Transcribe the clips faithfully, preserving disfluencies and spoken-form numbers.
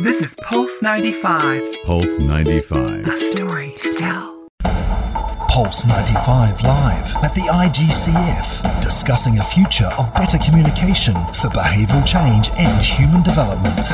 This is Pulse ninety-five. Pulse ninety-five. A story to tell. Pulse ninety-five live at the I G C F, discussing a future of better communication for behavioural change and human development.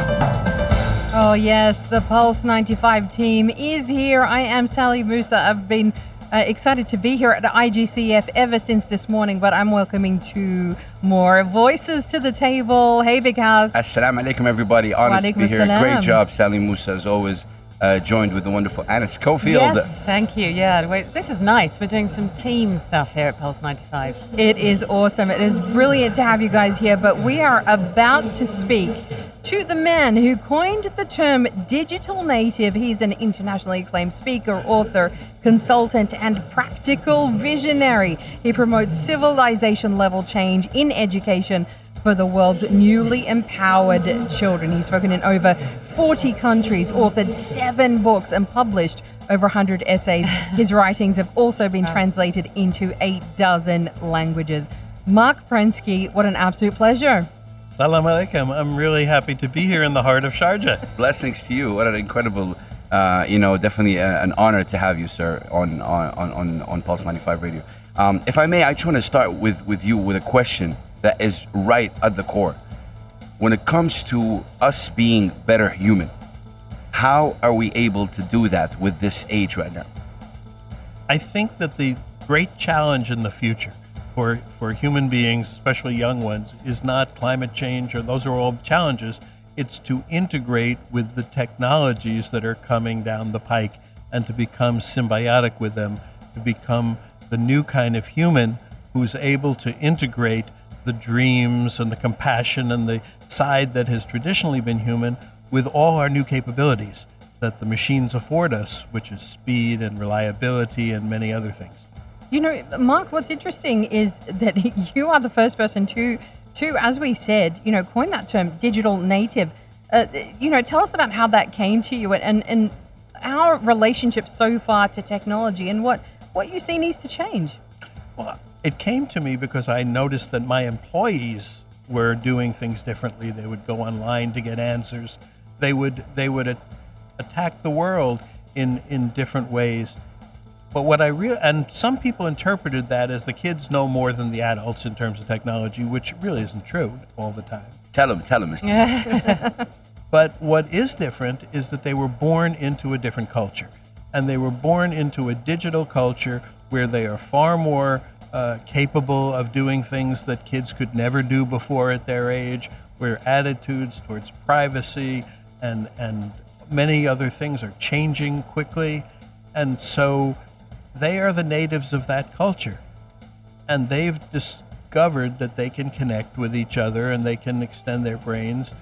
Oh yes, the Pulse ninety-five team is here. I am Sally Mousa. I've been uh, excited to be here at I G C F ever since this morning, but I'm welcoming two more voices to the table. Hey, Big Hass. Assalamu alaikum, everybody. Honored to be here. Salam. Great job, Sally Mousa, as always. Uh, joined with the wonderful Anna Schofield. Yes, thank you. Yeah, wait, this is nice. We're doing some team stuff here at Pulse ninety-five. It is awesome. It is brilliant to have you guys here, but we are about to speak to the man who coined the term digital native. He's an internationally acclaimed speaker, author, consultant, and practical visionary. He promotes civilization-level change in education for the world's newly empowered children. He's spoken in over forty countries, authored seven books, and published over one hundred essays. His writings have also been translated into eight dozen languages. Marc Prensky, what an absolute pleasure. Salam alaikum. I'm really happy to be here in the heart of Sharjah. Blessings to you. What an incredible, uh, you know, definitely a, an honor to have you, sir, on on, on, on Pulse ninety-five Radio. Um, if I may, I just want to start with, with you with a question that is right at the core. When it comes to us being better human, how are we able to do that with this age right now? I think that the great challenge in the future for, for human beings, especially young ones, is not climate change, or those are all challenges. It's to integrate with the technologies that are coming down the pike and to become symbiotic with them, to become the new kind of human who's able to integrate the dreams and the compassion and the side that has traditionally been human with all our new capabilities that the machines afford us, which is speed and reliability and many other things. You know, Marc, what's interesting is that you are the first person to, to as we said, you know, coin that term, digital native. Uh, you know, tell us about how that came to you and, and our relationship so far to technology and what, what you see needs to change. Well, it came to me because I noticed that my employees were doing things differently. They would go online to get answers. They would they would at, attack the world in, in different ways. But what I real and some people interpreted that as the kids know more than the adults in terms of technology, which really isn't true all the time. Tell them, tell them, Mister But what is different is that they were born into a different culture, and they were born into a digital culture where they are far more Uh, capable of doing things that kids could never do before at their age, where attitudes towards privacy and and many other things are changing quickly. And so they are the natives of that culture. And they've discovered that they can connect with each other and they can extend their brains.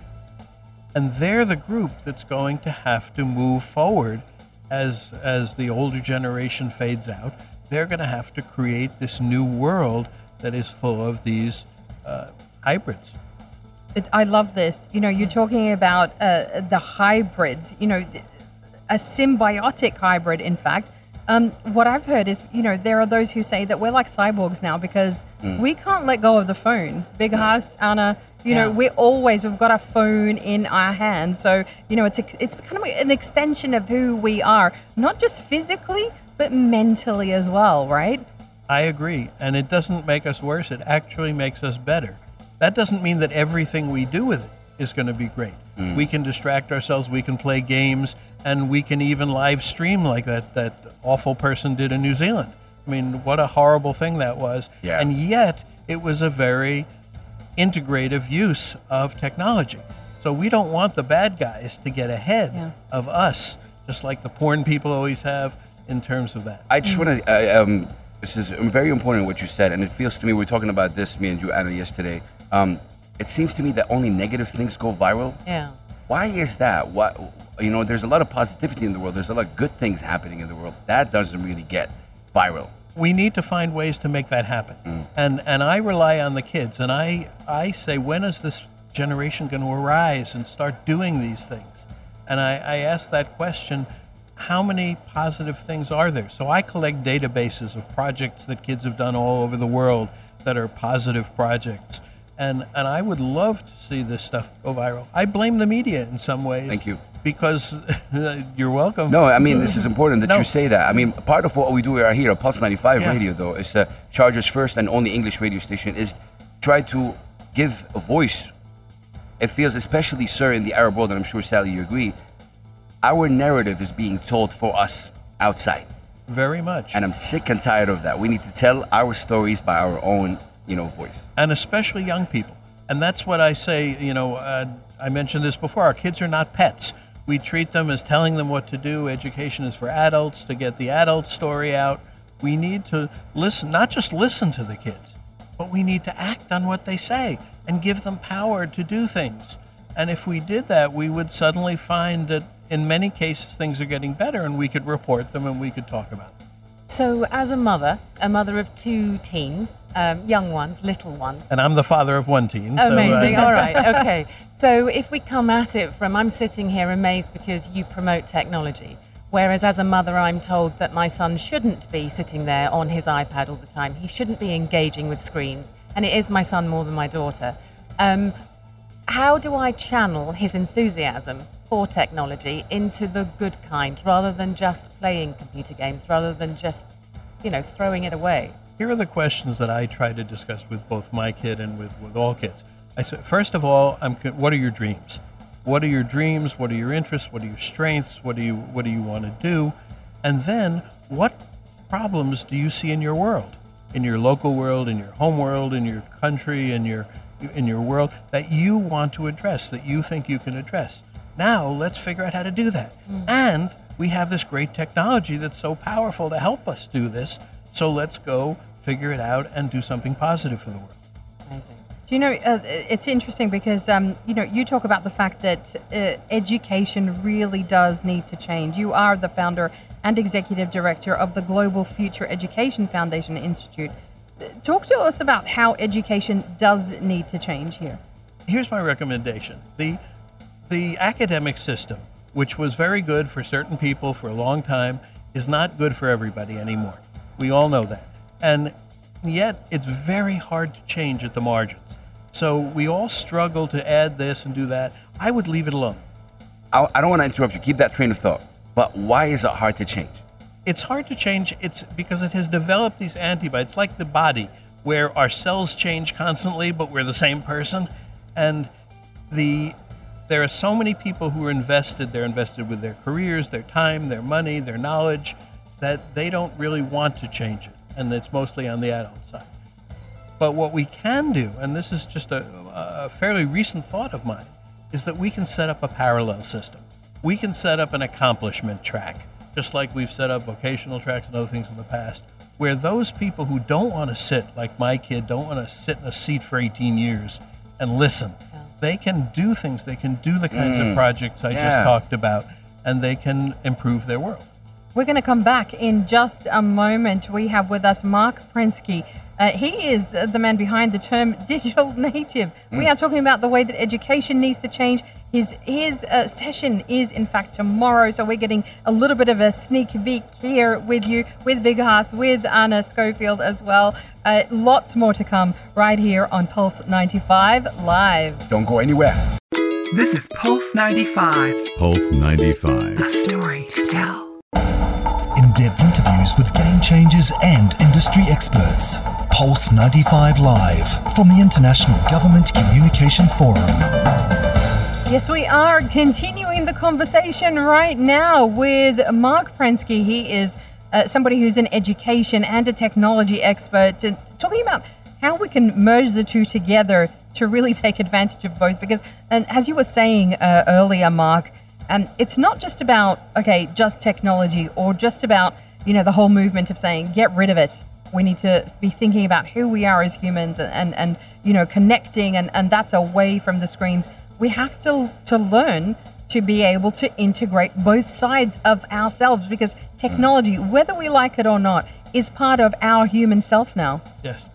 And they're the group that's going to have to move forward as as the older generation fades out. They're going to have to create this new world that is full of these uh, hybrids. It, I love this. You know, you're talking about uh, the hybrids, you know, a symbiotic hybrid, in fact. Um, what I've heard is, you know, there are those who say that we're like cyborgs now because mm. we can't let go of the phone. Big Hass, Anna, you yeah. know, we're always, we've got our phone in our hand. So, you know, it's, a, it's kind of an extension of who we are, not just physically, but mentally as well, right? I agree. And it doesn't make us worse. It actually makes us better. That doesn't mean that everything we do with it is going to be great. Mm. We can distract ourselves. We can play games. And we can even live stream like that, that awful person did in New Zealand. I mean, what a horrible thing that was. Yeah. And yet it was a very integrative use of technology. So we don't want the bad guys to get ahead yeah. of us, just like the porn people always have. In terms of that, I just want to. Uh, um, this is very important what you said, and it feels to me we were talking about this, me and you, Anna, yesterday. Um, it seems to me that only negative things go viral. Yeah. Why is that? What you know, there's a lot of positivity in the world. There's a lot of good things happening in the world that doesn't really get viral. We need to find ways to make that happen, mm. and and I rely on the kids, and I I say, when is this generation going to arise and start doing these things? And I, I ask that question. How many positive things are there? So I collect databases of projects that kids have done all over the world that are positive projects. And and I would love to see this stuff go viral. I blame the media in some ways. Thank you. Because you're welcome. No, I mean, this is important that no. you say that. I mean, part of what we do right here at Pulse ninety-five yeah. Radio, though, is uh, Charger's first and only English radio station, is try to give a voice. It feels, especially, sir, in the Arab world, and I'm sure, Sally, you agree, our narrative is being told for us outside. Very much. And I'm sick and tired of that. We need to tell our stories by our own, you know, voice. And especially young people. And that's what I say, you know, uh, I mentioned this before, our kids are not pets. We treat them as telling them what to do. Education is for adults, to get the adult story out. We need to listen, not just listen to the kids, but we need to act on what they say and give them power to do things. And if we did that, we would suddenly find that in many cases things are getting better, and we could report them and we could talk about them. So as a mother, a mother of two teens, um, young ones, little ones. And I'm the father of one teen. Amazing, so, uh... all right, okay. So if we come at it from, I'm sitting here amazed because you promote technology, whereas as a mother I'm told that my son shouldn't be sitting there on his iPad all the time. He shouldn't be engaging with screens, and it is my son more than my daughter. Um, how do I channel his enthusiasm for technology into the good kind, rather than just playing computer games, rather than just, you know, throwing it away? Here are the questions that I try to discuss with both my kid and with, with all kids. I said, first of all, I'm, what are your dreams? What are your dreams? What are your interests? What are your strengths? What do you, what do you want to do? And then, what problems do you see in your world, in your local world, in your home world, in your country, in your, in your world that you want to address, that you think you can address? Now let's figure out how to do that. Mm. And we have this great technology that's so powerful to help us do this. So let's go figure it out and do something positive for the world. Amazing. Do you know, uh, it's interesting because, um, you know, you talk about the fact that uh, education really does need to change. You are the founder and executive director of the Global Future Education Foundation Institute. Talk to us about how education does need to change here. Here's my recommendation. The The academic system, which was very good for certain people for a long time, is not good for everybody anymore. We all know that. And yet, it's very hard to change at the margins. So we all struggle to add this and do that. I would leave it alone. I don't want to interrupt you. Keep that train of thought. But why is it hard to change? It's hard to change It's because it has developed these antibodies. It's like the body, where our cells change constantly, but we're the same person. And the... There are so many people who are invested. They're invested with their careers, their time, their money, their knowledge, that they don't really want to change it. And it's mostly on the adult side. But what we can do, and this is just a, a fairly recent thought of mine, is that we can set up a parallel system. We can set up an accomplishment track, just like we've set up vocational tracks and other things in the past, where those people who don't want to sit, like my kid, don't want to sit in a seat for eighteen years and listen, they can do things, they can do the kinds mm. of projects I yeah. just talked about, and they can improve their world. We're going to come back in just a moment. We have with us Marc Prensky. Uh, he is the man behind the term digital native. Mm. We are talking about the way that education needs to change. His, his uh, session is, in fact, tomorrow, so we're getting a little bit of a sneak peek here with you, with Big Hass, with Anna Schofield as well. Uh, lots more to come right here on Pulse ninety-five Live. Don't go anywhere. This is Pulse ninety-five. Pulse ninety-five. A story to tell. In-depth interviews with game changers and industry experts. Pulse ninety-five Live from the International Government Communication Forum. Yes, we are continuing the conversation right now with Marc Prensky. He is uh, somebody who's an education and a technology expert, uh, talking about how we can merge the two together to really take advantage of both. Because, and as you were saying uh, earlier, Marc, um, it's not just about, okay, just technology or just about, you know, the whole movement of saying, get rid of it. We need to be thinking about who we are as humans and, and, and you know, connecting, and, and that's away from the screens. We have to to learn to be able to integrate both sides of ourselves, because technology, whether we like it or not, is part of our human self now. Yes.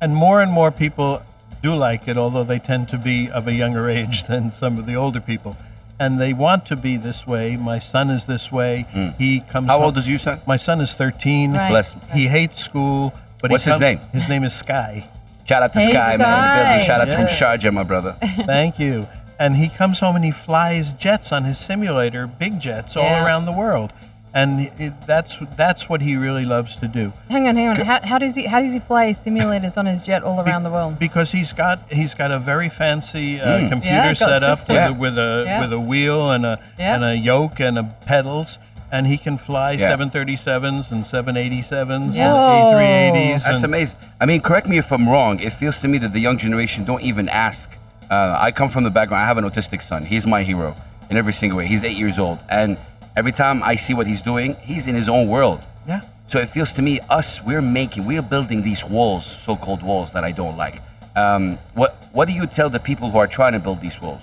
And more and more people do like it, although they tend to be of a younger age than some of the older people. And they want to be this way. My son is this way. Mm. He comes How home. old is your son? My son is thirteen. Right. Bless him. He hates school. But What's he comes, his name? His name is Sky. Shout out to hey, Sky, Sky, man. A bit of a shout out yeah. from Sharjah, my brother. Thank you. And he comes home and he flies jets on his simulator, big jets, yeah. all around the world. And it, that's that's what he really loves to do. Hang on, hang on. How, how does he how does he fly simulators on his jet all around Be, the world? Because he's got he's got a very fancy uh, mm. computer yeah, set up with yeah. a, with a yeah. with a wheel and a yeah. and a yoke and a pedals, and he can fly yeah. seven thirty-sevens and seven eighty-sevens yeah. and A three eighties. That's and amazing. I mean, correct me if I'm wrong. It feels to me that the young generation don't even ask. Uh, I come from the background. I have an autistic son. He's my hero in every single way. He's eight years old, and every time I see what he's doing, he's in his own world. Yeah. So it feels to me, us, we're making, we're building these walls, so-called walls that I don't like. Um, what What do you tell the people who are trying to build these walls?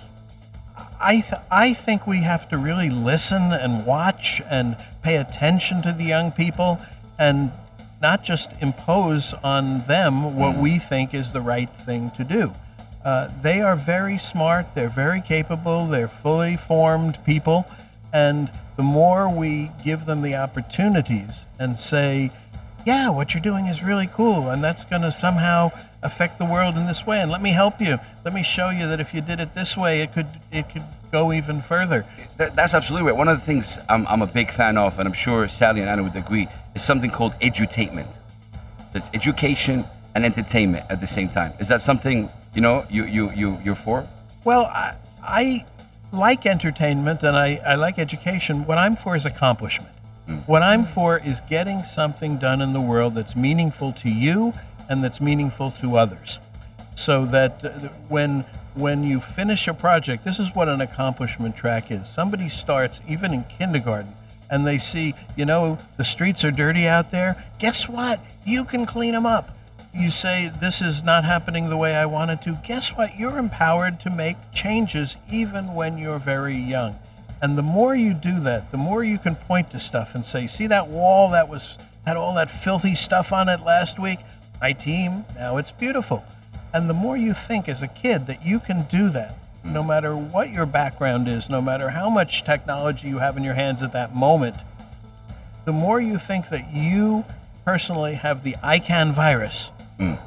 I th- I think we have to really listen and watch and pay attention to the young people and not just impose on them what mm. we think is the right thing to do. Uh, they are very smart, they're very capable, they're fully formed people, and the more we give them the opportunities and say, yeah, what you're doing is really cool, and that's going to somehow affect the world in this way, and let me help you. Let me show you that if you did it this way, it could it could go even further. That, that's absolutely right. One of the things I'm, I'm a big fan of, and I'm sure Sally and Anna would agree, is something called edutainment. It's education and entertainment at the same time. Is that something, you know, you, you, you, you're for? Well, I... I like entertainment and I, I like education. What I'm for is accomplishment. Mm. What I'm for is getting something done in the world that's meaningful to you and that's meaningful to others. So that when when you finish a project, this is what an accomplishment track is. Somebody starts even in kindergarten and they see, you know, the streets are dirty out there. Guess what? You can clean them up. You say, this is not happening the way I want it to. Guess what? You're empowered to make changes even when you're very young. And the more you do that, the more you can point to stuff and say, see that wall that was had all that filthy stuff on it last week? My team, now it's beautiful. And the more you think as a kid that you can do that, mm. no matter what your background is, no matter how much technology you have in your hands at that moment, the more you think that you personally have the I C A N virus, Mm.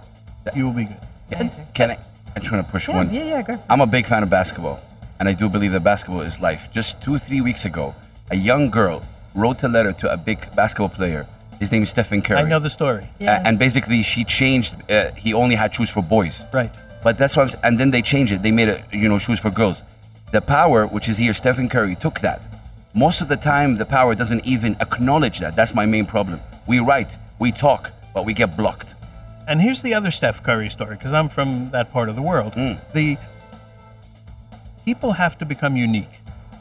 you will be good. Yeah. Can I? I just want to push yeah, one. Yeah, yeah, go. I'm a big fan of basketball, and I do believe that basketball is life. Just two, three weeks ago, a young girl wrote a letter to a big basketball player. His name is Stephen Curry. I know the story. Yeah. Uh, and basically, she changed. Uh, he only had shoes for boys. Right. But that's what. I'm, and then they changed it. They made it, you know, shoes for girls. The power, which is here, Stephen Curry took that. Most of the time, the power doesn't even acknowledge that. That's my main problem. We write, we talk, but we get blocked. And here's the other Steph Curry story, because I'm from that part of the world. Mm. The people have to become unique.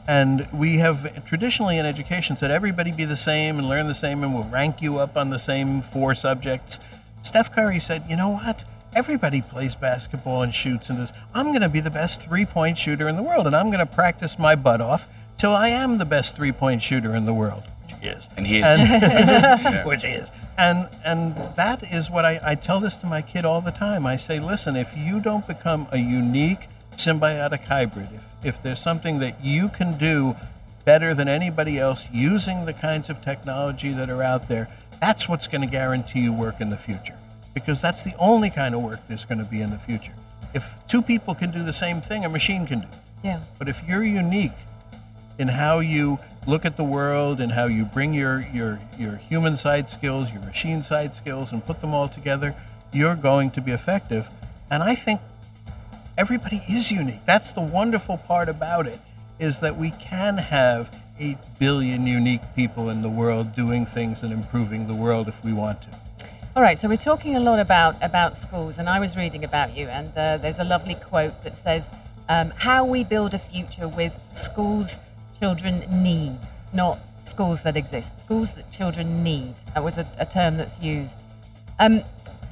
And we have traditionally in education said everybody be the same and learn the same and we'll rank you up on the same four subjects. Steph Curry said, you know what? Everybody plays basketball and shoots and does. I'm going to be the best three-point shooter in the world, and I'm going to practice my butt off till I am the best three-point shooter in the world. Which he is. And he is. And which he is. And and that is what I, I tell this to my kid all the time. I say, listen, if you don't become a unique symbiotic hybrid, if, if there's something that you can do better than anybody else using the kinds of technology that are out there, that's what's going to guarantee you work in the future. Because that's the only kind of work there's going to be in the future. If two people can do the same thing, a machine can do it. Yeah. But if you're unique in how you look at the world and how you bring your, your, your human side skills, your machine side skills, and put them all together, you're going to be effective. And I think everybody is unique. That's the wonderful part about it, is that we can have eight billion unique people in the world doing things and improving the world if we want to. All right, so we're talking a lot about, about schools, and I was reading about you, and uh, there's a lovely quote that says, um, how we build a future with schools children need, not schools that exist, schools that children need. That was a, a term that's used. Um,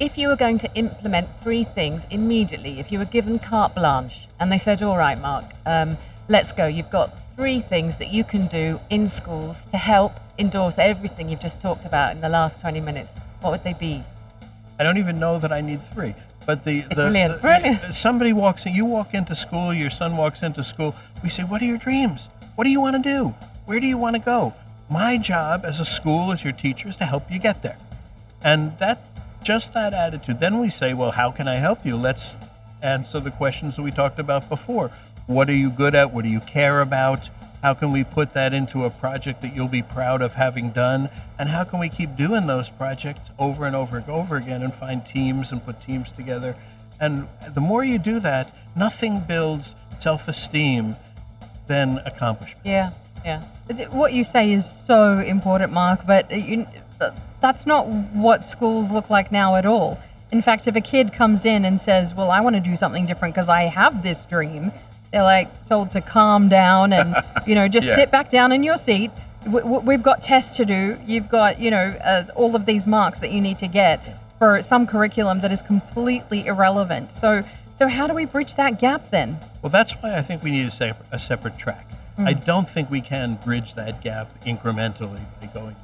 if you were going to implement three things immediately, if you were given carte blanche and they said, all right, Marc, um, let's go. You've got three things that you can do in schools to help endorse everything you've just talked about in the last twenty minutes. What would they be? I don't even know that I need three. But the, the, brilliant. the, brilliant. the somebody walks in, you walk into school, your son walks into school. We say, what are your dreams? What do you want to do? Where do you want to go? My job as a school, as your teacher, is to help you get there. And that Just that attitude. Then we say, well, how can I help you? Let's answer the questions that we talked about before. What are you good at? What do you care about? How can we put that into a project that you'll be proud of having done? And how can we keep doing those projects over and over and over again and find teams and put teams together? And the more you do that, nothing builds self-esteem than accomplishment. Yeah, yeah. What you say is so important, Marc, but you, that's not what schools look like now at all. In fact, if a kid comes in and says, well, I want to do something different because I have this dream, they're like told to calm down and, you know, just yeah. sit back down in your seat. We've got tests to do. You've got, you know, uh, all of these marks that you need to get for some curriculum that is completely irrelevant. So, so how do we bridge that gap then? Well, that's why I think we need a, separ- a separate track. Mm. I don't think we can bridge that gap incrementally by going.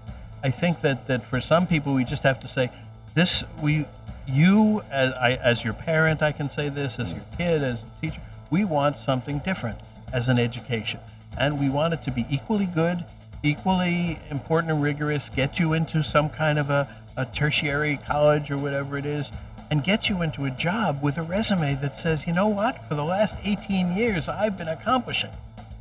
I think that, that for some people, we just have to say this. We, you, as, I, as your parent, I can say this, as your kid, as the teacher. We want something different as an education, and we want it to be equally good, equally important and rigorous, get you into some kind of a, a tertiary college or whatever it is, and get you into a job with a resume that says, you know what, for the last eighteen years, I've been accomplishing.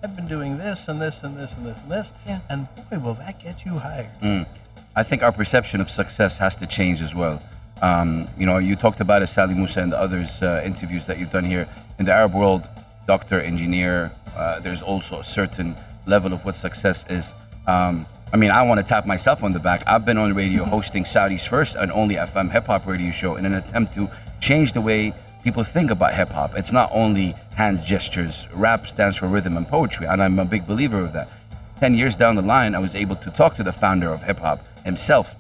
I've been doing this and this and this and this and this, yeah. and boy, will that get you hired. Mm. I think our perception of success has to change as well. Um, you know, you talked about it, Sally Mousa and the others' uh, interviews that you've done here. In the Arab world, doctor, engineer, uh, there's also a certain level of what success is. Um, I mean, I want to tap myself on the back. I've been on radio hosting Saudi's first and only F M hip-hop radio show in an attempt to change the way people think about hip-hop. It's not only hands gestures. Rap stands for rhythm and poetry, and I'm a big believer of that. Ten years down the line, I was able to talk to the founder of hip-hop himself.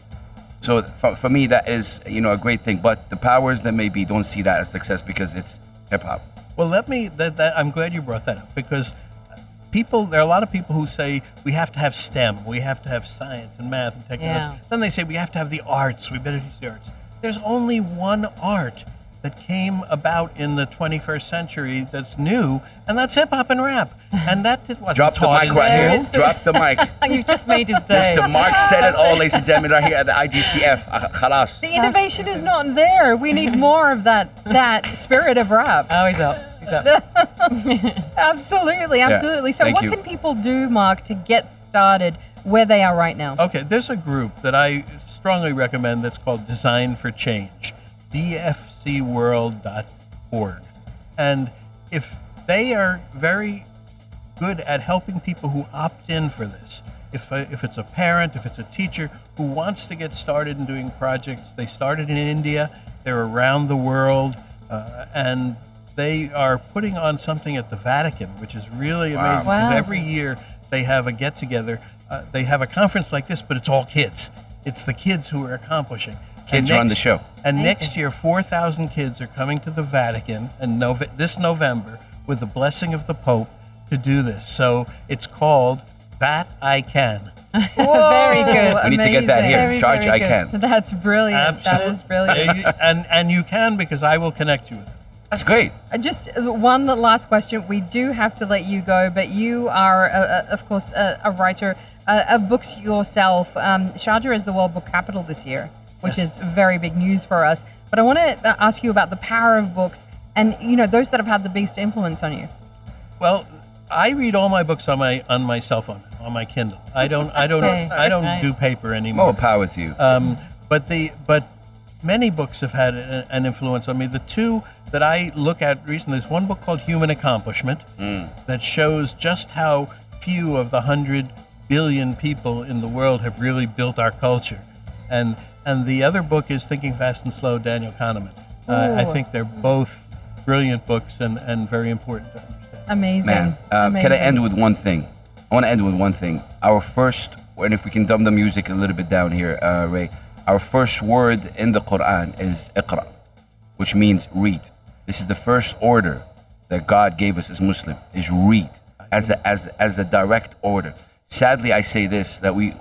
So for, for me, that is, you know, a great thing. But the powers that may be don't see that as success because it's hip-hop. Well, let me, that, that, I'm glad you brought that up, because people, there are a lot of people who say we have to have STEM, we have to have science and math and technology. Yeah. Then they say we have to have the arts, we better teach the arts. There's only one art that came about in the twenty-first century that's new, and that's hip-hop and rap. And that did what? Drop the mic right here. Drop the mic. You've just made his day. Mister Marc said it all, ladies and gentlemen, right here at the I G C F. Khalas. The innovation is not there. We need more of that that spirit of rap. Oh, he's up. He's up. Absolutely, absolutely. Yeah. So Thank what you. Can people do, Marc, to get started where they are right now? Okay, there's a group that I strongly recommend that's called Design for Change. D F C world dot org. And if they are very good at helping people who opt in for this, if a, if it's a parent, if it's a teacher who wants to get started in doing projects, they started in India, they're around the world, uh, and they are putting on something at the Vatican, which is really wow. amazing. Wow. Because every year they have a get-together. Uh, they have a conference like this, but it's all kids. It's the kids who are accomplishing. Kids run the show. And next year, four thousand kids are coming to the Vatican and Nove- this November with the blessing of the Pope to do this. So it's called Bat I Can. Whoa, very good. We need Amazing. To get that here. Very, Charge very I good. Can. That's brilliant. Absolutely. That is brilliant. Yeah, you, and, and you can, because I will connect you with them. That's great. Just one last question. We do have to let you go, but you are, uh, of course, uh, a writer uh, of books yourself. Um, Sharjah is the World Book Capital this year, which yes. is very big news for us. But I want to ask you about the power of books and, you know, those that have had the biggest influence on you. Well, I read all my books on my on my cell phone, on my Kindle. I don't I don't okay. I don't okay. do paper anymore. More power to you. Um, but the but many books have had a, an influence on me. The two that I look at recently is one book called Human Accomplishment mm. that shows just how few of the hundred billion people in the world have really built our culture. And And the other book is Thinking Fast and Slow, Daniel Kahneman. Uh, I think they're both brilliant books and, and very important to understand. Amazing. Man, uh, Amazing. Can I end with one thing? I want to end with one thing. Our first, and if we can dumb the music a little bit down here, uh, Ray, our first word in the Quran is Iqra, which means read. This is the first order that God gave us as Muslim, is read, as a, as, as a direct order. Sadly, I say this, that we,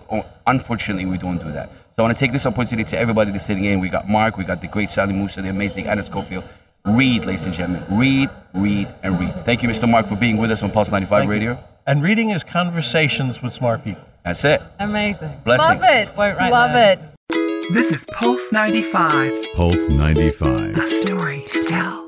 unfortunately, we don't do that. So I want to take this opportunity to everybody that's sitting in. We got Marc, we got the great Sally Mousa, the amazing Anna Schofield. Read, ladies and gentlemen. Read, read, and read. Thank you, Mister Marc, for being with us on Pulse ninety-five Thank Radio. You. And reading is conversations with smart people. That's it. Amazing. Blessings. Love it. Love it. This is Pulse ninety-five. Pulse ninety-five. A story to tell.